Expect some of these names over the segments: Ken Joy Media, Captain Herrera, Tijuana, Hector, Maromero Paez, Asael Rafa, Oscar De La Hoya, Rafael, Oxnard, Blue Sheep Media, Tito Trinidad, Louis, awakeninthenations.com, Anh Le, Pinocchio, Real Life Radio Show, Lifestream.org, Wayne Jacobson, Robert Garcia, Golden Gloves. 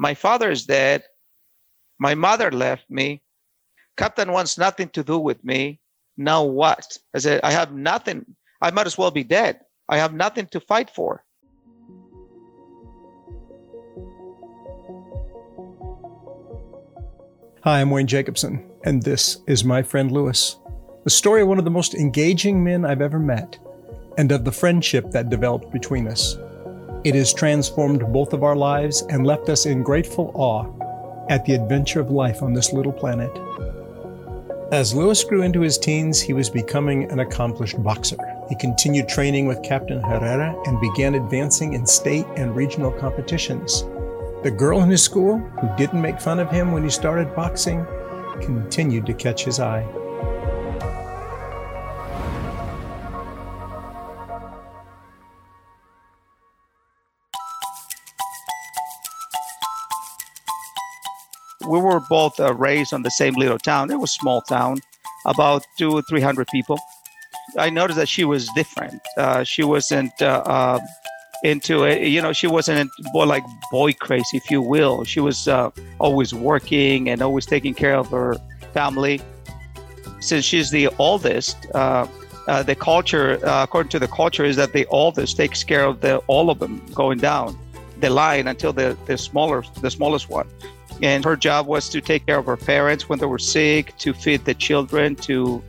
My father is dead. My mother left me. Captain wants nothing to do with me. Now what? I said, I have nothing. I might as well be dead. I have nothing to fight for. Hi, I'm Wayne Jacobson, and this is my friend Louis. The story of one of the most engaging men I've ever met, and of the friendship that developed between us. It has transformed both of our lives and left us in grateful awe at the adventure of life on this little planet. As Louis grew into his teens, he was becoming an accomplished boxer. He continued training with Captain Herrera and began advancing in state and regional competitions. The girl in his school, who didn't make fun of him when he started boxing, continued to catch his eye. We were both raised on the same little town. It was a small town, about 200 or 300 people. I noticed that she was different. She wasn't into it. You know, she wasn't like boy crazy, if you will. She was always working and always taking care of her family. Since she's the oldest, the culture, according to the culture, is that the oldest takes care of all of them going down the line until the smallest one. And her job was to take care of her parents when they were sick, to feed the children, to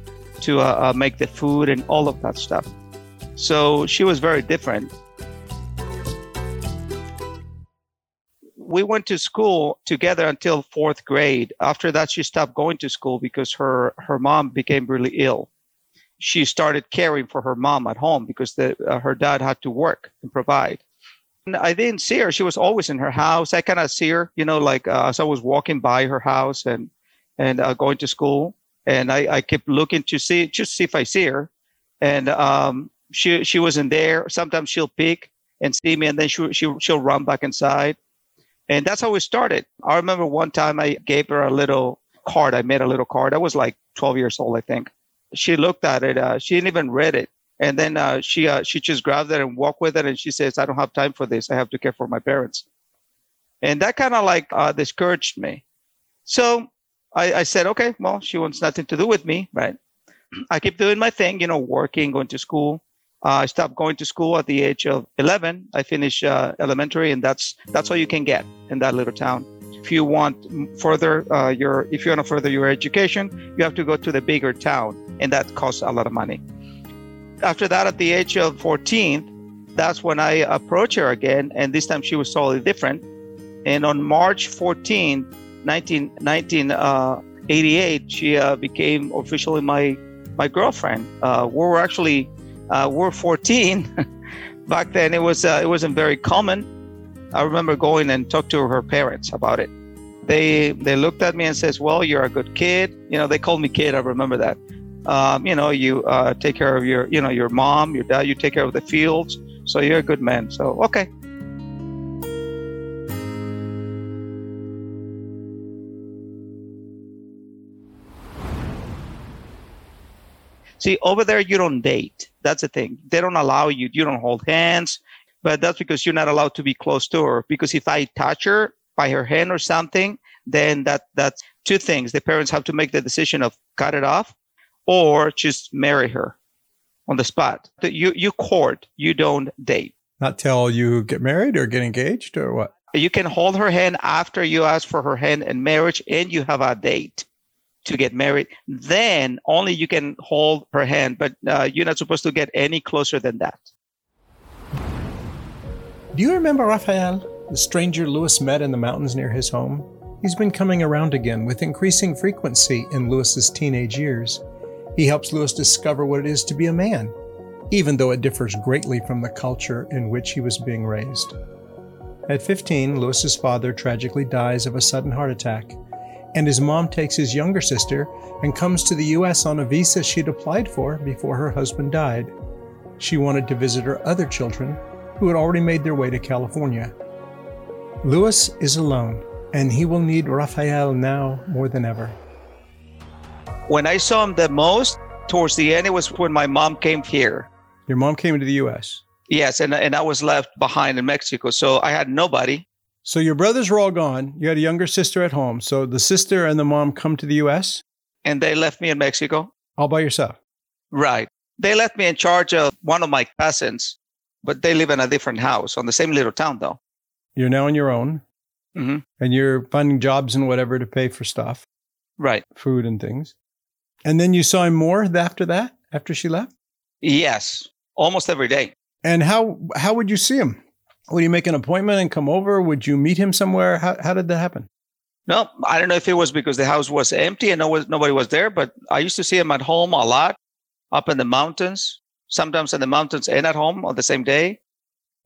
make the food and all of that stuff. So she was very different. We went to school together until 4th grade. After that, she stopped going to school because her mom became really ill. She started caring for her mom at home because her dad had to work and provide. I didn't see her. She was always in her house. I cannot see her, as I was walking by her house and going to school. And I kept looking to see if I see her. And she wasn't there. Sometimes she'll peek and see me, and then she'll run back inside. And that's how we started. I remember one time I gave her a little card. I made a little card. I was like 12 years old, I think. She looked at it. She didn't even read it. And then she just grabbed it and walked with it. And she says, I don't have time for this. I have to care for my parents. And that kind of discouraged me. So I said, okay, well, she wants nothing to do with me, right? I keep doing my thing, working, going to school. I stopped going to school at the age of 11. I finished elementary, and that's all you can get in that little town. If you want further your education, you have to go to the bigger town, and that costs a lot of money. After that, at the age of 14, that's when I approached her again, and this time she was totally different. And on March 14, 1988, she became officially my girlfriend. We're 14. Back then, it wasn't very common. I remember going and talked to her parents about it. They looked at me and says, "Well, you're a good kid." They called me kid. I remember that. You take care of your mom, your dad. You take care of the fields. So you're a good man. So okay. See, over there, you don't date. That's the thing. They don't allow you. You don't hold hands. But that's because you're not allowed to be close to her. Because if I touch her by her hand or something, then that's two things. The parents have to make the decision of cut it off or just marry her on the spot. You court. You don't date. Not till you get married or get engaged or what? You can hold her hand after you ask for her hand in marriage and you have a date to get married. Then only you can hold her hand, but you're not supposed to get any closer than that. Do you remember Rafael, the stranger Louis met in the mountains near his home? He's been coming around again with increasing frequency in Louis's teenage years. He helps Louis discover what it is to be a man, even though it differs greatly from the culture in which he was being raised. At 15, Louis's father tragically dies of a sudden heart attack, and his mom takes his younger sister and comes to the U.S. on a visa she'd applied for before her husband died. She wanted to visit her other children, who had already made their way to California. Louis is alone, and he will need Rafael now more than ever. When I saw him the most, towards the end, it was when my mom came here. Your mom came to the U.S.? Yes, and I was left behind in Mexico, so I had nobody. So your brothers were all gone. You had a younger sister at home. So the sister and the mom come to the U.S.? And they left me in Mexico. All by yourself? Right. They left me in charge of one of my cousins, but they live in a different house on the same little town, though. You're now on your own. Mm-hmm. And you're finding jobs and whatever to pay for stuff. Right. Food and things. And then you saw him more after that, after she left? Yes. Almost every day. And how would you see him? Would you make an appointment and come over? Would you meet him somewhere? How did that happen? No, I don't know if it was because the house was empty and nobody was there, but I used to see him at home a lot, up in the mountains, sometimes in the mountains and at home on the same day.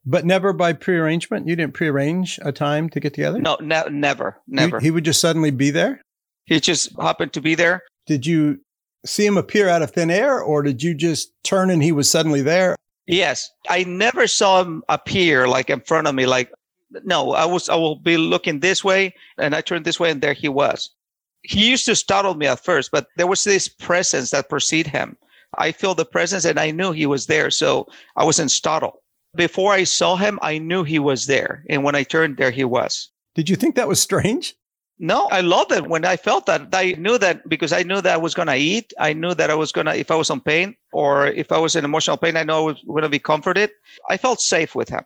But never by prearrangement? You didn't prearrange a time to get together? No, never. He would just suddenly be there? He just happened to be there. Did you see him appear out of thin air, or did you just turn and he was suddenly there? Yes. I never saw him appear like in front of me. Like, no, I will be looking this way and I turned this way and there he was. He used to startle me at first, but there was this presence that preceded him. I feel the presence and I knew he was there. So I wasn't startled. Before I saw him, I knew he was there. And when I turned, there he was. Did you think that was strange? No, I loved it. When I felt that, I knew that because I knew that I was going to eat. I knew that I was going to, if I was in pain or if I was in emotional pain, I know I was going to be comforted. I felt safe with him.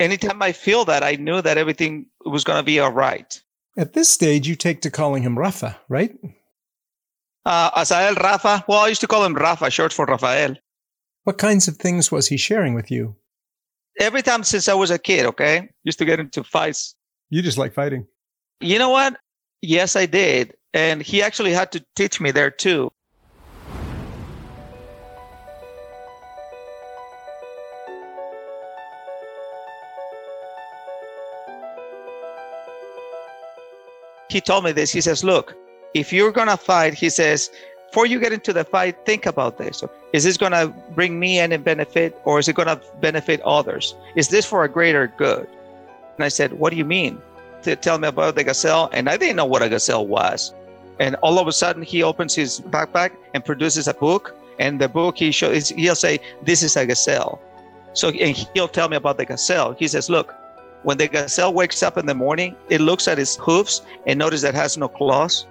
Anytime I feel that, I knew that everything was going to be all right. At this stage, you take to calling him Rafa, right? Asael Rafa. Well, I used to call him Rafa, short for Rafael. What kinds of things was he sharing with you? Every time since I was a kid, okay? Used to get into fights. You just like fighting. You know what? Yes, I did. And he actually had to teach me there too. He told me this. He says, look, if you're going to fight, he says, before you get into the fight, think about this. Is this going to bring me any benefit or is it going to benefit others? Is this for a greater good? And I said, what do you mean? To tell me about the gazelle, and I didn't know what a gazelle was. And all of a sudden, he opens his backpack and produces a book. And the book he'll say, "This is a gazelle." So and he'll tell me about the gazelle. He says, "Look, when the gazelle wakes up in the morning, it looks at its hooves and notices that it has no claws.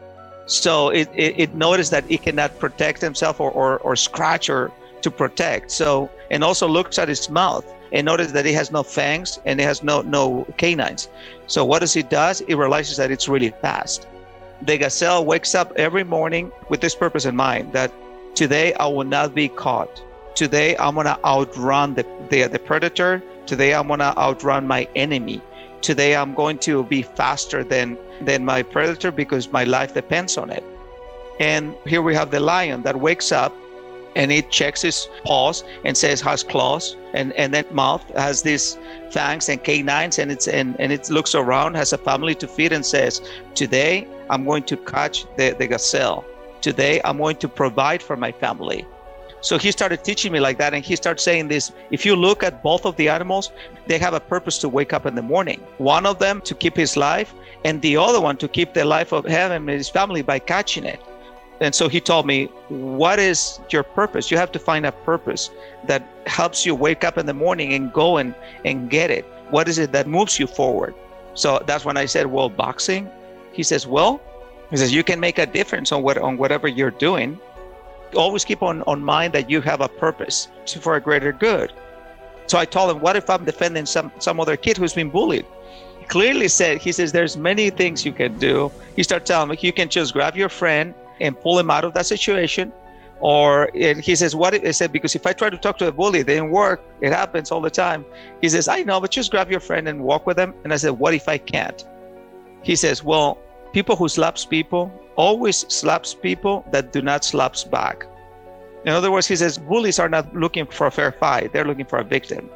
So it notices that it cannot protect himself or scratch or to protect. So and also looks at its mouth." And notice that it has no fangs and it has no canines. So what does? It realizes that it's really fast. The gazelle wakes up every morning with this purpose in mind, that today I will not be caught. Today I'm going to outrun the predator. Today I'm going to outrun my enemy. Today I'm going to be faster than my predator because my life depends on it. And here we have the lion that wakes up and it checks his paws and says has claws and then mouth has these fangs and canines and it looks around, has a family to feed and says, today I'm going to catch the gazelle. Today I'm going to provide for my family. So he started teaching me like that and he started saying this, if you look at both of the animals, they have a purpose to wake up in the morning. One of them to keep his life and the other one to keep the life of him and his family by catching it. And so he told me, what is your purpose? You have to find a purpose that helps you wake up in the morning and go and get it. What is it that moves you forward? So that's when I said, well, boxing. He says, you can make a difference on whatever you're doing. Always keep on mind that you have a purpose for a greater good. So I told him, what if I'm defending some other kid who's been bullied? He clearly said, he says, there's many things you can do. He started telling me, you can just grab your friend and pull him out of that situation. And he says, what? I said, because if I try to talk to a bully, it didn't work. It happens all the time. He says, I know, but just grab your friend and walk with them. And I said, what if I can't? He says, well, people who slaps people always slaps people that do not slaps back. In other words, he says, bullies are not looking for a fair fight. They're looking for a victim.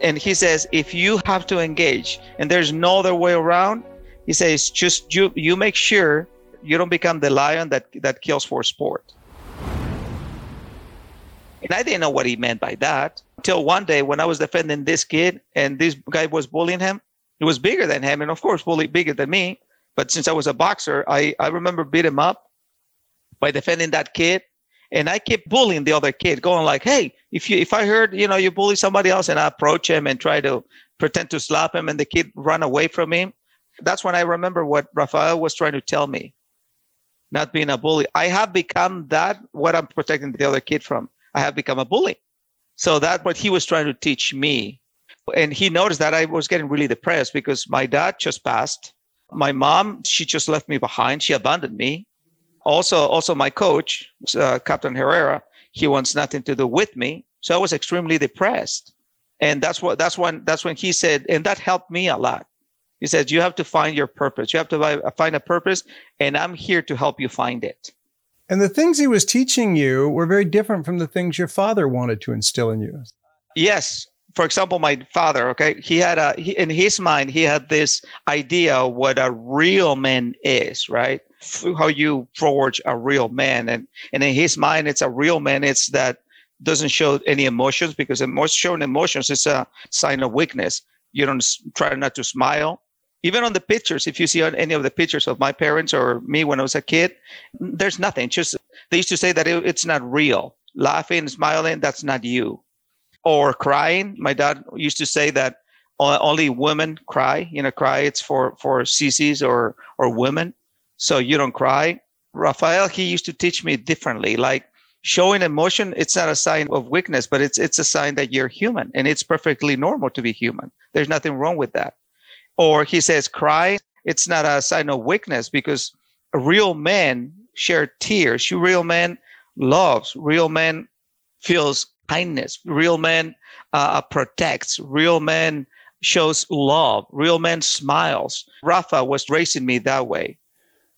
And he says, if you have to engage and there's no other way around, he says, just you make sure you don't become the lion that kills for sport. And I didn't know what he meant by that until one day when I was defending this kid and this guy was bullying him. He was bigger than him and, of course, bigger than me. But since I was a boxer, I remember beat him up by defending that kid. And I kept bullying the other kid, going like, hey, if I heard, you bully somebody else, and I approach him and try to pretend to slap him and the kid run away from him. that's when I remember what Rafael was trying to tell me, not being a bully. I have become that, what I'm protecting the other kid from. I have become a bully. So that's what he was trying to teach me. And he noticed that I was getting really depressed because my dad just passed. My mom, she just left me behind. She abandoned me. Also my coach, Captain Herrera, he wants nothing to do with me. So I was extremely depressed. And that's when he said, and that helped me a lot. He said, you have to find your purpose. You have to find a purpose, and I'm here to help you find it. And the things he was teaching you were very different from the things your father wanted to instill in you. Yes. For example, my father, okay, in his mind, he had this idea of what a real man is, right? How you forge a real man. And in his mind, it's a real man. It's that doesn't show any emotions, because showing emotions is a sign of weakness. You don't try not to smile. Even on the pictures, if you see any of the pictures of my parents or me when I was a kid, there's nothing. Just they used to say that it's not real. Laughing, smiling, that's not you. Or crying. My dad used to say that only women cry. Cry, it's for sissies or women. So you don't cry. Rafael, he used to teach me differently. Like showing emotion, it's not a sign of weakness, but it's a sign that you're human, and it's perfectly normal to be human. There's nothing wrong with that. Or he says cry, it's not a sign of weakness, because real men share tears. Real men loves. Real men feels kindness. Real man protects. Real man shows love. Real man smiles. Rafa was raising me that way.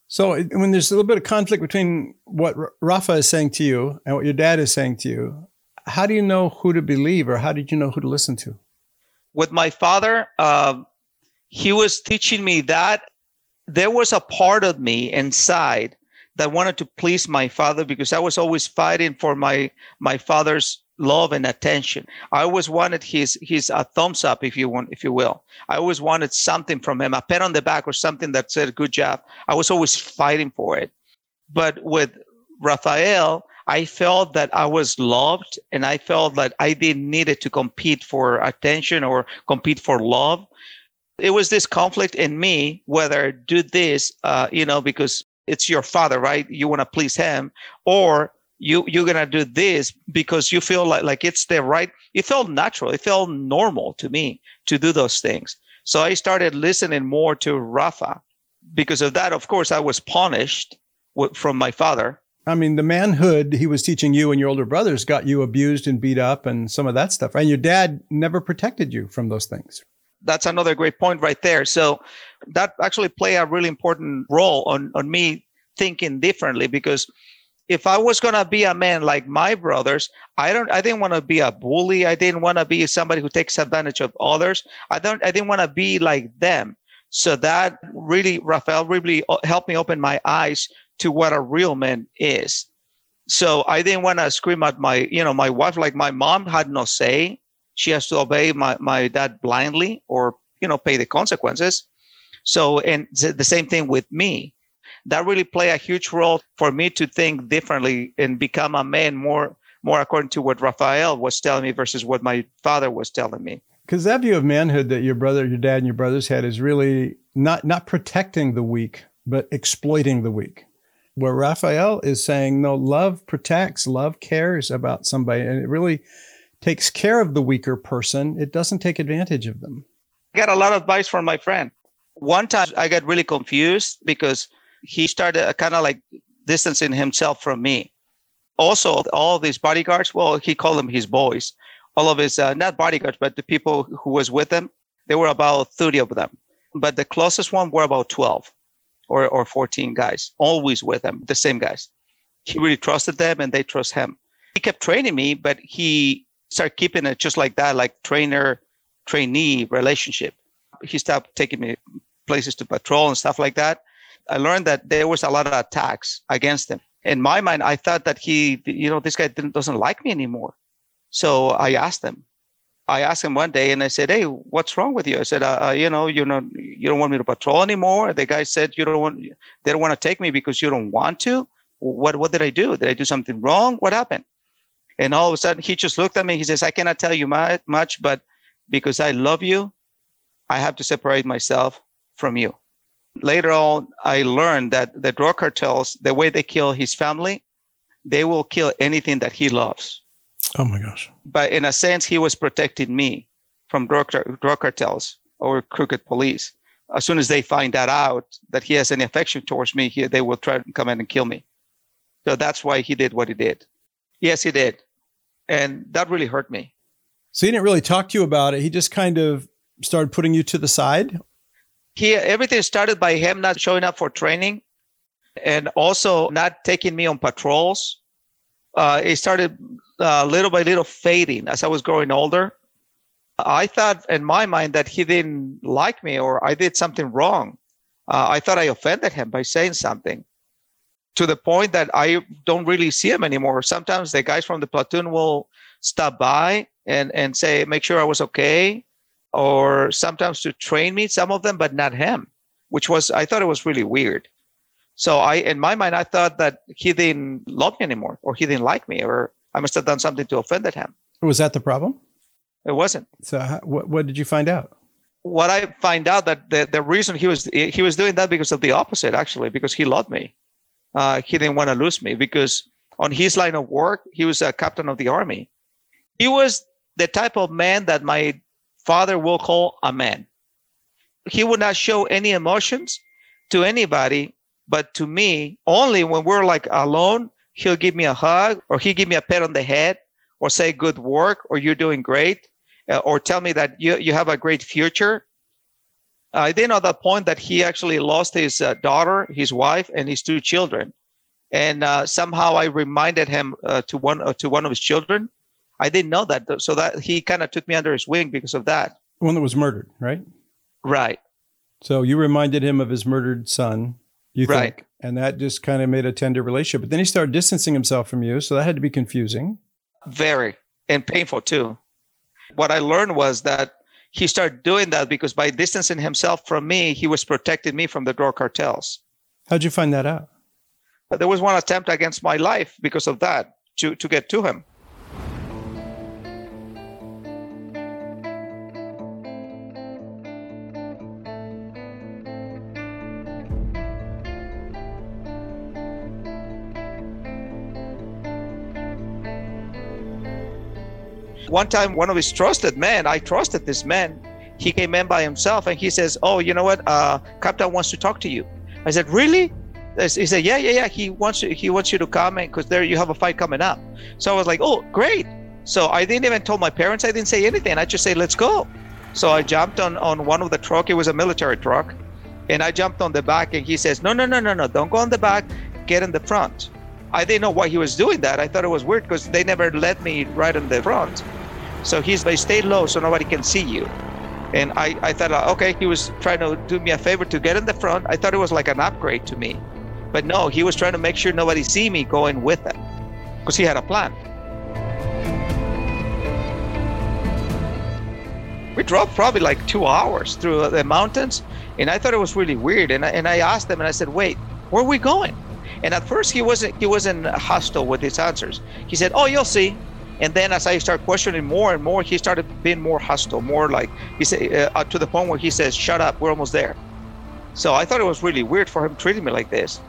So when there's a little bit of conflict between what Rafa is saying to you and what your dad is saying to you, how do you know who to believe, or how did you know who to listen to? With my father, he was teaching me that there was a part of me inside that wanted to please my father, because I was always fighting for my father's love and attention. I always wanted his thumbs up, if you will. I always wanted something from him, a pat on the back or something that said, good job. I was always fighting for it. But with Rafael, I felt that I was loved, and I felt that I didn't need it to compete for attention or compete for love. It was this conflict in me, whether do this, because it's your father, right? You want to please him, or you're going to do this because you feel like it's the right. It felt natural. It felt normal to me to do those things. So I started listening more to Rafa. Because of that, of course, I was punished from my father. I mean, the manhood he was teaching you and your older brothers got you abused and beat up and some of that stuff. And your dad never protected you from those things. That's another great point right there. So that actually played a really important role on me thinking differently, because if I was going to be a man like my brothers, I didn't want to be a bully. I didn't want to be somebody who takes advantage of others. I didn't want to be like them. So that really, Rafael really helped me open my eyes to what a real man is. So I didn't want to scream at my wife. Like, my mom had no say. She has to obey my dad blindly, or, pay the consequences. So, and the same thing with me. That really played a huge role for me to think differently and become a man more according to what Rafael was telling me versus what my father was telling me. Because that view of manhood that your dad and your brothers had is really not protecting the weak, but exploiting the weak. Where Rafael is saying, no, love protects, love cares about somebody, and it really takes care of the weaker person. It doesn't take advantage of them. I got a lot of advice from my friend. One time I got really confused because he started kind of like distancing himself from me. Also, all these bodyguards, well, he called them his boys. All of his, not bodyguards, but the people who was with him, there were about 30 of them. But the closest one were about 12 or 14 guys, always with him, the same guys. He really trusted them, and they trust him. He kept training me, but he start keeping it just like that, like trainer-trainee relationship. He stopped taking me places to patrol and stuff like that. I learned that there was a lot of attacks against him. In my mind, I thought that he, this guy doesn't like me anymore. So I asked him one day, and I said, hey, what's wrong with you? I said, you don't want me to patrol anymore. The guy said, they don't want to take me because you don't want to. What did I do? Did I do something wrong? What happened? And all of a sudden, he just looked at me. He says, I cannot tell you much, but because I love you, I have to separate myself from you. Later on, I learned that the drug cartels, the way they kill his family, they will kill anything that he loves. Oh, my gosh. But in a sense, he was protecting me from drug cartels or crooked police. As soon as they find that out, that he has any affection towards me, they will try to come in and kill me. So that's why he did what he did. Yes, he did. And that really hurt me. So he didn't really talk to you about it. He just kind of started putting you to the side? Everything started by him not showing up for training and also not taking me on patrols. It started little by little fading as I was growing older. I thought in my mind that he didn't like me or I did something wrong. I thought I offended him by saying something to the point that I don't really see him anymore. Sometimes the guys from the platoon will stop by and say, make sure I was okay. Or sometimes to train me, some of them, but not him, which was, I thought it was really weird. So in my mind, I thought that he didn't love me anymore or he didn't like me or I must have done something to offend him. Was that the problem? It wasn't. So what did you find out? What I find out that the reason he was doing that because of the opposite, actually, because he loved me. He didn't want to lose me because on his line of work, he was a captain of the army. He was the type of man that my father will call a man. He would not show any emotions to anybody, but to me, only when we're like alone, he'll give me a hug or he'll give me a pat on the head or say good work or you're doing great or tell me that you have a great future. I didn't know at that point that he actually lost his daughter, his wife, and his two children. And somehow I reminded him to one of his children. I didn't know that. So that he kind of took me under his wing because of that. The one that was murdered, right? Right. So you reminded him of his murdered son, you right. think. And that just kind of made a tender relationship. But then he started distancing himself from you. So that had to be confusing. Very. And painful, too. What I learned was that he started doing that because by distancing himself from me, he was protecting me from the drug cartels. How'd you find that out? There was one attempt against my life because of that, to get to him. One time, one of his trusted men, I trusted this man, he came in by himself and he says, oh, you know what? Captain wants to talk to you. I said, really? He said, yeah. He wants you to come because there you have a fight coming up. So I was like, oh, great. So I didn't even tell my parents. I didn't say anything. I just said, let's go. So I jumped on one of the truck. It was a military truck. And I jumped on the back and he says, no. Don't go on the back. Get in the front. I didn't know why he was doing that. I thought it was weird because they never let me ride in the front. So they stay low so nobody can see you. And I thought, okay, he was trying to do me a favor to get in the front. I thought it was like an upgrade to me. But no, he was trying to make sure nobody see me going with him because he had a plan. We drove probably like 2 hours through the mountains. And I thought it was really weird. And I asked him and I said, wait, where are we going? And at first he wasn't hostile with his answers. He said, oh, you'll see. And then as I started questioning more and more, he started being more hostile, more like he said to the point where he says, shut up, we're almost there. So I thought it was really weird for him treating me like this.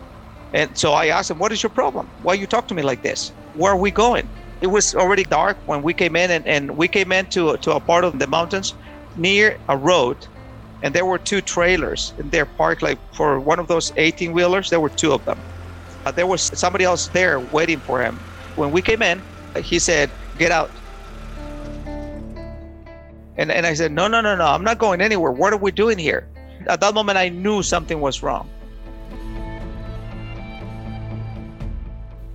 And so I asked him, what is your problem? Why you talk to me like this? Where are we going? It was already dark when we came in and we came into to a part of the mountains near a road. And there were two trailers and they're parked like for one of those 18 wheelers. There were two of them. There was somebody else there waiting for him. When we came in, he said, get out. And I said, no, I'm not going anywhere. What are we doing here? At that moment, I knew something was wrong.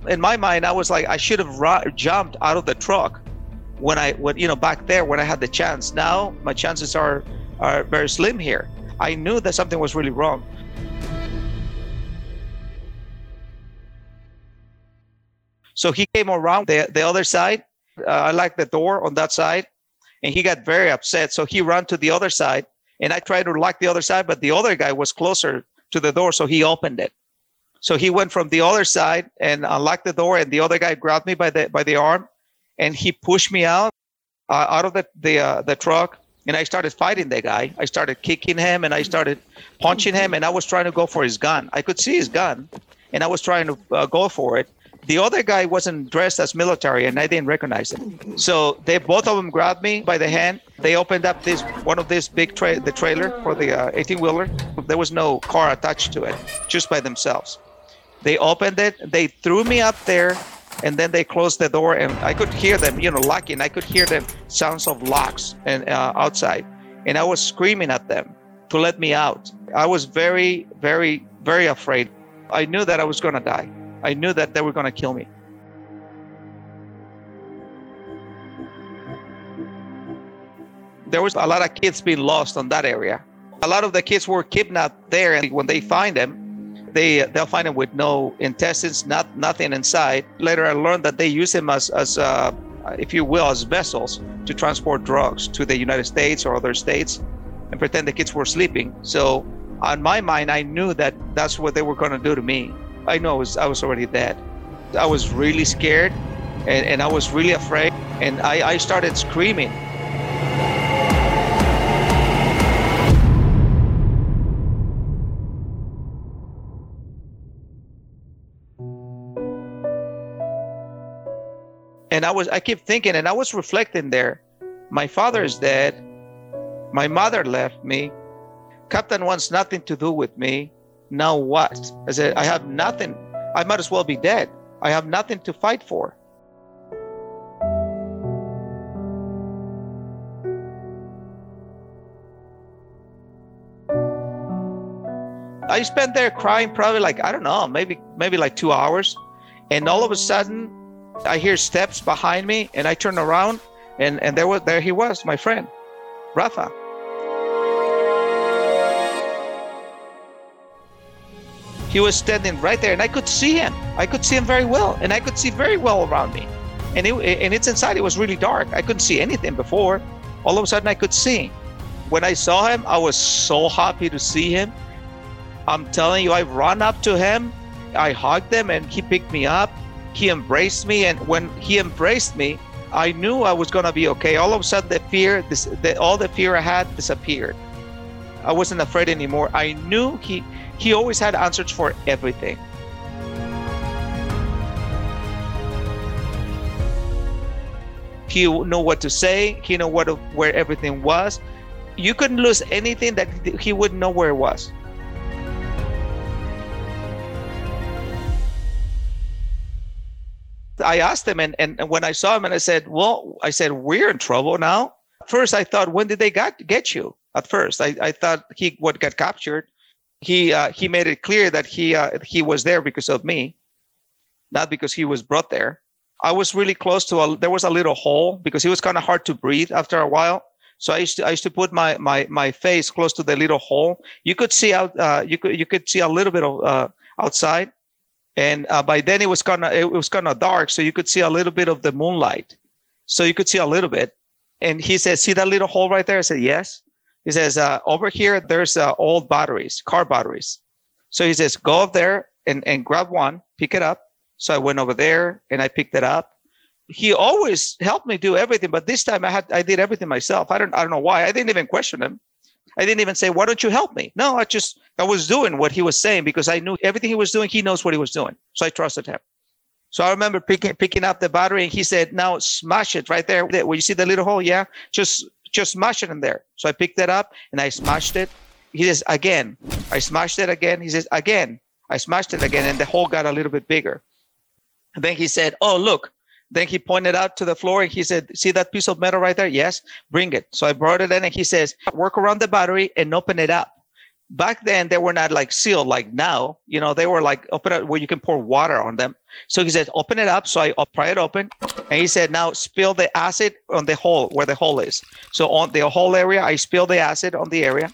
In my mind, I was like, I should have jumped out of the truck back there when I had the chance. Now, my chances are very slim here. I knew that something was really wrong. So he came around the other side. I like the door on that side. And he got very upset. So he ran to the other side. And I tried to lock the other side, but the other guy was closer to the door. So he opened it. So he went from the other side and unlocked the door. And the other guy grabbed me by the arm. And he pushed me out of the truck. And I started fighting that guy. I started kicking him and I started punching him, and I was trying to go for his gun. I could see his gun and I was trying to go for it. The other guy wasn't dressed as military and I didn't recognize him. So they both of them grabbed me by the hand. They opened up this one of these big the trailer for the 18-wheeler. There was no car attached to it, just by themselves. They opened it. They threw me up there. And then they closed the door, and I could hear them, locking. I could hear the sounds of locks and outside. And I was screaming at them to let me out. I was very, very, very afraid. I knew that I was going to die. I knew that they were going to kill me. There was a lot of kids being lost on that area. A lot of the kids were kidnapped there, and when they find them, They'll find him with no intestines, nothing inside. Later, I learned that they use him as if you will, as vessels to transport drugs to the United States or other states, and pretend the kids were sleeping. So, on my mind, I knew that that's what they were going to do to me. I know I was already dead. I was really scared, and I was really afraid, and I started screaming. And I keep thinking, and I was reflecting there. My father is dead. My mother left me. Captain wants nothing to do with me. Now what? I said, I have nothing. I might as well be dead. I have nothing to fight for. I spent there crying probably maybe like 2 hours. And all of a sudden, I hear steps behind me, and I turn around, and there he was, my friend, Rafa. He was standing right there, and I could see him. I could see him very well, and I could see very well around me. And it's inside. It was really dark. I couldn't see anything before. All of a sudden, I could see. When I saw him, I was so happy to see him. I'm telling you, I ran up to him. I hugged him, and he picked me up. He embraced me, and when he embraced me, I knew I was going to be okay. All of a sudden, all the fear I had disappeared. I wasn't afraid anymore. I knew he always had answers for everything. He knew what to say. He knew where everything was. You couldn't lose anything that he wouldn't know where it was. I asked him, and when I saw him, and I said, we're in trouble now. First, I thought, when did they get you? At first, I thought he got captured. He made it clear that he was there because of me, not because he was brought there. I was really close to there was a little hole because it was kind of hard to breathe after a while. So I used to put my face close to the little hole. You could see out. You could see a little bit of outside. And by then it was kind of dark, so you could see a little bit of the moonlight. So you could see a little bit. And he says, "See that little hole right there?" I said, "Yes." He says, "Over here, there's old batteries, car batteries." So he says, "Go up there and grab one, pick it up." So I went over there and I picked it up. He always helped me do everything, but this time I did everything myself. I don't know why. I didn't even question him. I didn't even say, "Why don't you help me?" No, I was doing what he was saying because I knew everything he was doing. He knows what he was doing. So I trusted him. So I remember picking up the battery, and he said, "Now smash it right there. Where you see the little hole? Yeah, just smash it in there." So I picked that up and I smashed it. He says, "Again." I smashed it again. He says, "Again." I smashed it again, and the hole got a little bit bigger. And then he said, "Oh, look." Then he pointed out to the floor, and he said, "See that piece of metal right there? Yes, bring it." So I brought it in, and he says, "Work around the battery and open it up." Back then, they were not like sealed like now. They were like open up where you can pour water on them. So he said, "Open it up." So I pry it open, and he said, "Now spill the acid on the hole where the hole is." So on the whole area, I spilled the acid on the area.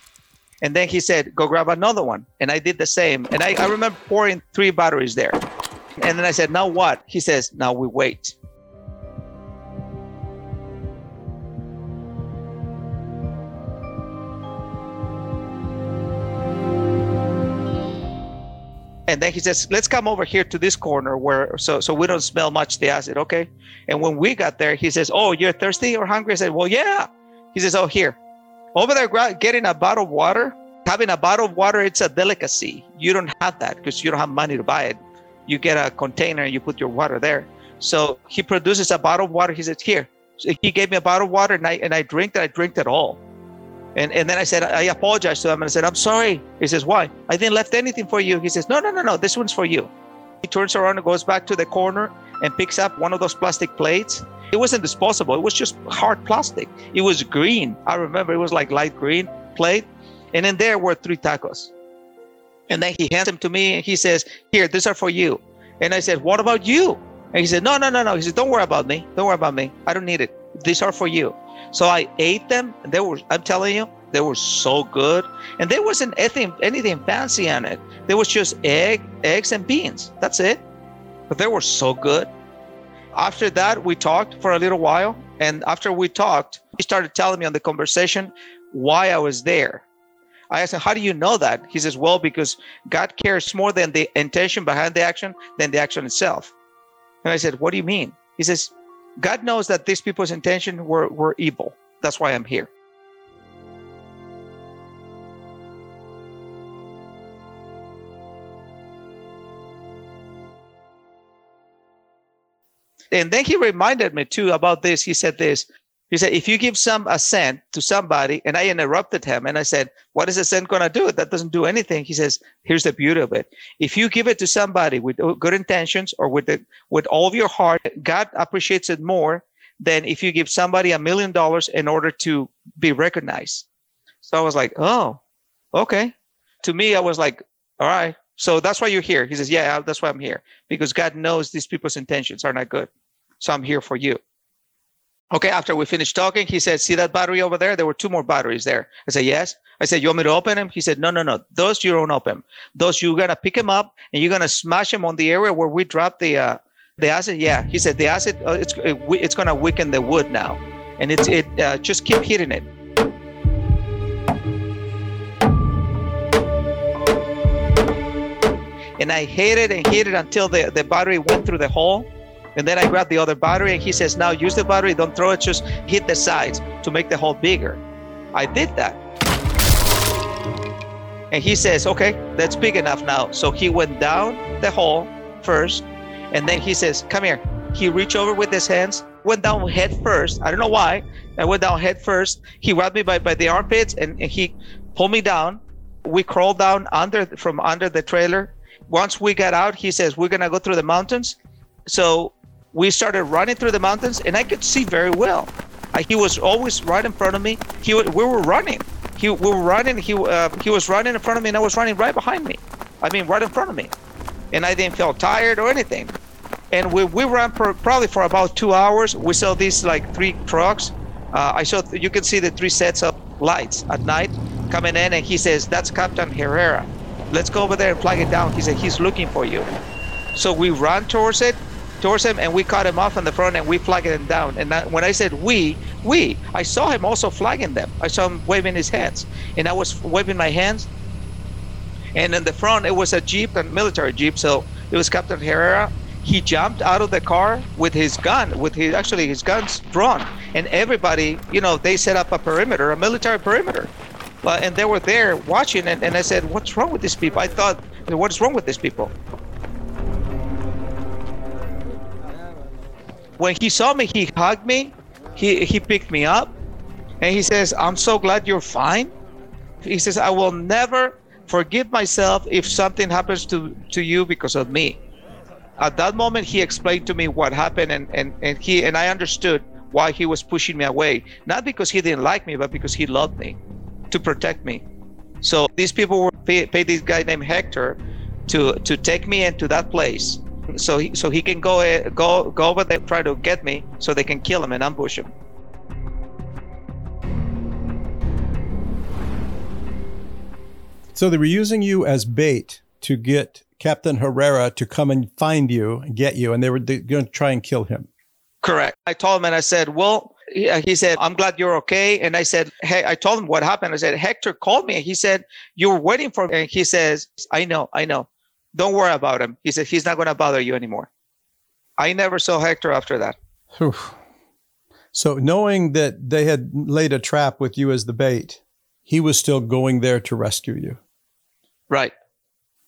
And then he said, "Go grab another one." And I did the same. And I remember pouring 3 batteries there. And then I said, "Now what?" He says, "Now we wait." And then he says, "Let's come over here to this corner where so we don't smell much the acid, okay?" And when we got there, he says, "Oh, you're thirsty or hungry?" I said, "Well, yeah." He says, "Oh, here, Over there, getting a bottle of water, having a bottle of water, it's a delicacy. You don't have that because you don't have money to buy it. You get a container and you put your water there. So he produces a bottle of water. He said, here. So he gave me a bottle of water and I drank it. I drank it all. And then I said, I apologized to him. And I said, I'm sorry. He says, why? I didn't left anything for you. He says, no. This one's for you. He turns around and goes back to the corner and picks up one of those plastic plates. It wasn't disposable. It was just hard plastic. It was green. I remember it was like light green plate. And in there were 3 tacos. And then he hands them to me and he says, here, these are for you. And I said, what about you? And he said, no. He said, don't worry about me. Don't worry about me. I don't need it. These are for you. So I ate them. And they were, I'm telling you, they were so good. And there wasn't anything fancy on it. There was just eggs and beans. That's it. But they were so good. After that, we talked for a little while. And after we talked, he started telling me on the conversation why I was there. I asked him, how do you know that? He says, well, because God cares more than the intention behind the action than the action itself. And I said, what do you mean? He says, God knows that these people's intention were evil. That's why I'm here. And then he reminded me too about this. He said this. He said, if you give some a cent to somebody, and I interrupted him and I said, what is a cent going to do? That doesn't do anything. He says, here's the beauty of it. If you give it to somebody with good intentions or with all of your heart, God appreciates it more than if you give somebody $1 million in order to be recognized. So I was like, oh, okay. To me, I was like, all right. So that's why you're here. He says, yeah, that's why I'm here. Because God knows these people's intentions are not good. So I'm here for you. Okay, after we finished talking, he said, see that battery over there? There were 2 more batteries there. I said, yes. I said, you want me to open them? He said, no. Those you don't open. Those you're going to pick them up and you're going to smash them on the area where we dropped the acid. Yeah, he said, the acid, it's going to weaken the wood now. And it just keep hitting it. And I hit it until the battery went through the hole. And then I grabbed the other battery and he says, now use the battery, don't throw it, just hit the sides to make the hole bigger. I did that. And he says, okay, that's big enough now. So he went down the hole first. And then he says, come here. He reached over with his hands, went down head first. I don't know why. I went down head first. He grabbed me by the armpits and he pulled me down. We crawled down from under the trailer. Once we got out, he says, we're going to go through the mountains. So we started running through the mountains and I could see very well. He was always right in front of me. We were running. He was running in front of me and I was running right behind me. I mean, right in front of me. And I didn't feel tired or anything. And we ran probably for about 2 hours. We saw these 3 trucks. You can see the 3 sets of lights at night coming in. And he says, that's Captain Herrera. Let's go over there and flag it down. He said, he's looking for you. So we ran towards him, and we cut him off on the front and we flagged him down. And when I said we, I saw him also flagging them. I saw him waving his hands and I was waving my hands. And in the front, it was a Jeep, a military Jeep. So it was Captain Herrera. He jumped out of the car with his gun, his guns drawn. And everybody, they set up a perimeter, a military perimeter. And they were there watching. And I said, what's wrong with these people? I thought, what is wrong with these people? When he saw me, he hugged me. He picked me up and he says, I'm so glad you're fine. He says, I will never forgive myself if something happens to you because of me. At that moment, he explained to me what happened and I understood why he was pushing me away. Not because he didn't like me, but because he loved me to protect me. So these people paid this guy named Hector to take me into that place. So he can go over there, try to get me so they can kill him and ambush him. So they were using you as bait to get Captain Herrera to come and find you and get you, and they're going to try and kill him. Correct. I told him and I said, well, he said, I'm glad you're okay. And I said, hey, I told him what happened. I said, Hector called me and he said, you were waiting for me. And he says, I know. Don't worry about him. He said, he's not going to bother you anymore. I never saw Hector after that. Whew. So knowing that they had laid a trap with you as the bait, he was still going there to rescue you. Right.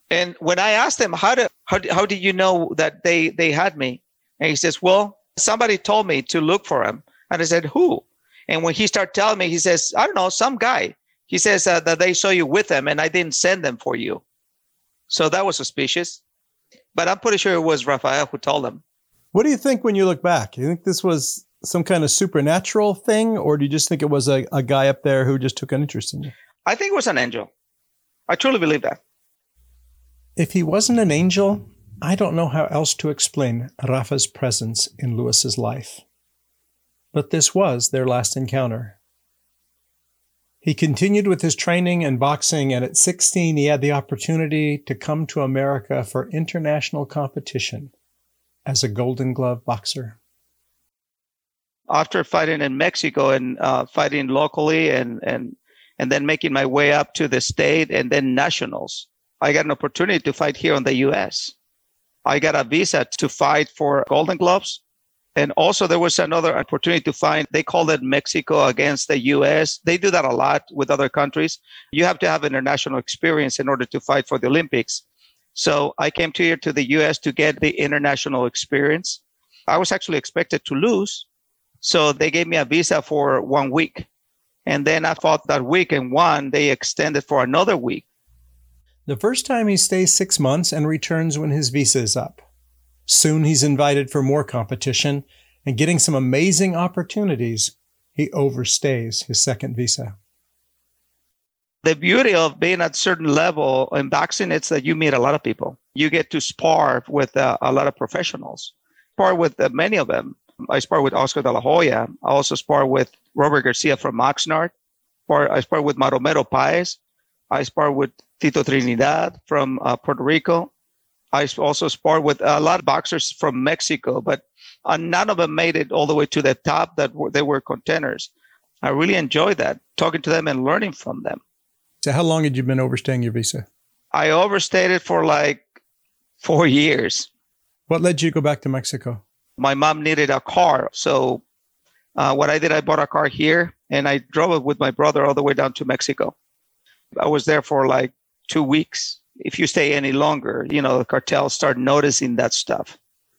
And when I asked him, how did you know that they had me? And he says, well, somebody told me to look for him. And I said, who? And when he started telling me, he says, I don't know, some guy. He says that they saw you with them and I didn't send them for you. So that was suspicious. But I'm pretty sure it was Rafael who told them. What do you think when you look back? Do you think this was some kind of supernatural thing? Or do you just think it was a guy up there who just took an interest in you? I think it was an angel. I truly believe that. If he wasn't an angel, I don't know how else to explain Rafa's presence in Louis's life. But this was their last encounter. He continued with his training and boxing, and at 16 he had the opportunity to come to America for international competition as a Golden Glove boxer. After fighting in Mexico and fighting locally and then making my way up to the state and then nationals, I got an opportunity to fight here in the U.S. I got a visa to fight for Golden Gloves. And also there was another opportunity to fight. They call it Mexico against the U.S. They do that a lot with other countries. You have to have international experience in order to fight for the Olympics. So I came here to the U.S. to get the international experience. I was actually expected to lose. So they gave me a visa for 1 week. And then I fought that week and won. They extended for another week. The first time he stays 6 months and returns when his visa is up. Soon he's invited for more competition, and getting some amazing opportunities, he overstays his second visa. The beauty of being at a certain level in boxing is that you meet a lot of people. You get to spar with a lot of professionals. Spar with many of them. I spar with Oscar De La Hoya. I also spar with Robert Garcia from Oxnard. I spar with Maromero Paez. I spar with Tito Trinidad from Puerto Rico. I also sparred with a lot of boxers from Mexico, but none of them made it all the way to the top that they were contenders. I really enjoyed that, talking to them and learning from them. So how long had you been overstaying your visa? I overstayed it for like 4 years. What led you to go back to Mexico? My mom needed a car. So what I did, I bought a car here and I drove it with my brother all the way down to Mexico. I was there for like 2 weeks. If you stay any longer, you know, the cartels start noticing that stuff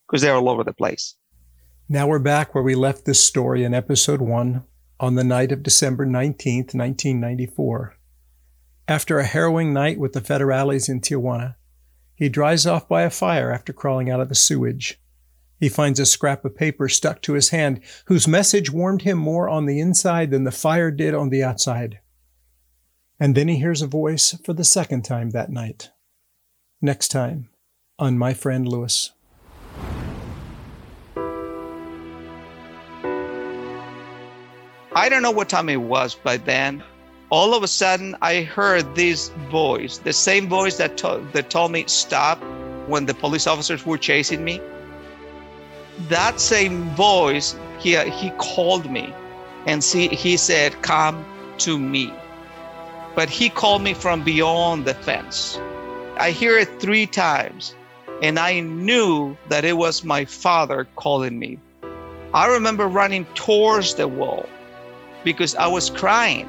because they're all over the place. Now we're back where we left this story in episode 1 on the night of December 19th, 1994. After a harrowing night with the federales in Tijuana, he drives off by a fire after crawling out of the sewage. He finds a scrap of paper stuck to his hand whose message warmed him more on the inside than the fire did on the outside. And then he hears a voice for the second time that night. Next time on My Friend Louis. I don't know what time it was by then. All of a sudden, I heard this voice, the same voice that told me stop when the police officers were chasing me. That same voice, he called me and he said, come to me. But he called me from beyond the fence. I hear it 3 times, and I knew that it was my father calling me. I remember running towards the wall because I was crying.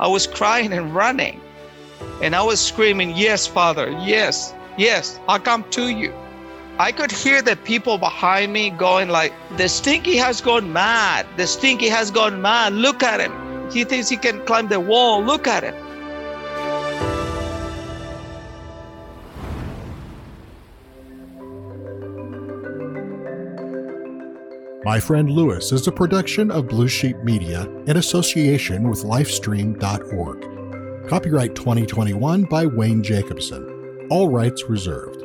I was crying and running, and I was screaming, yes, Father, yes, yes, I'll come to you. I could hear the people behind me going like, the stinky has gone mad. The stinky has gone mad. Look at him. He thinks he can climb the wall. Look at him. My Friend Louis is a production of Blue Sheep Media in association with Lifestream.org. Copyright 2021 by Wayne Jacobson. All rights reserved.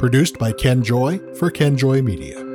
Produced by Ken Joy for Ken Joy Media.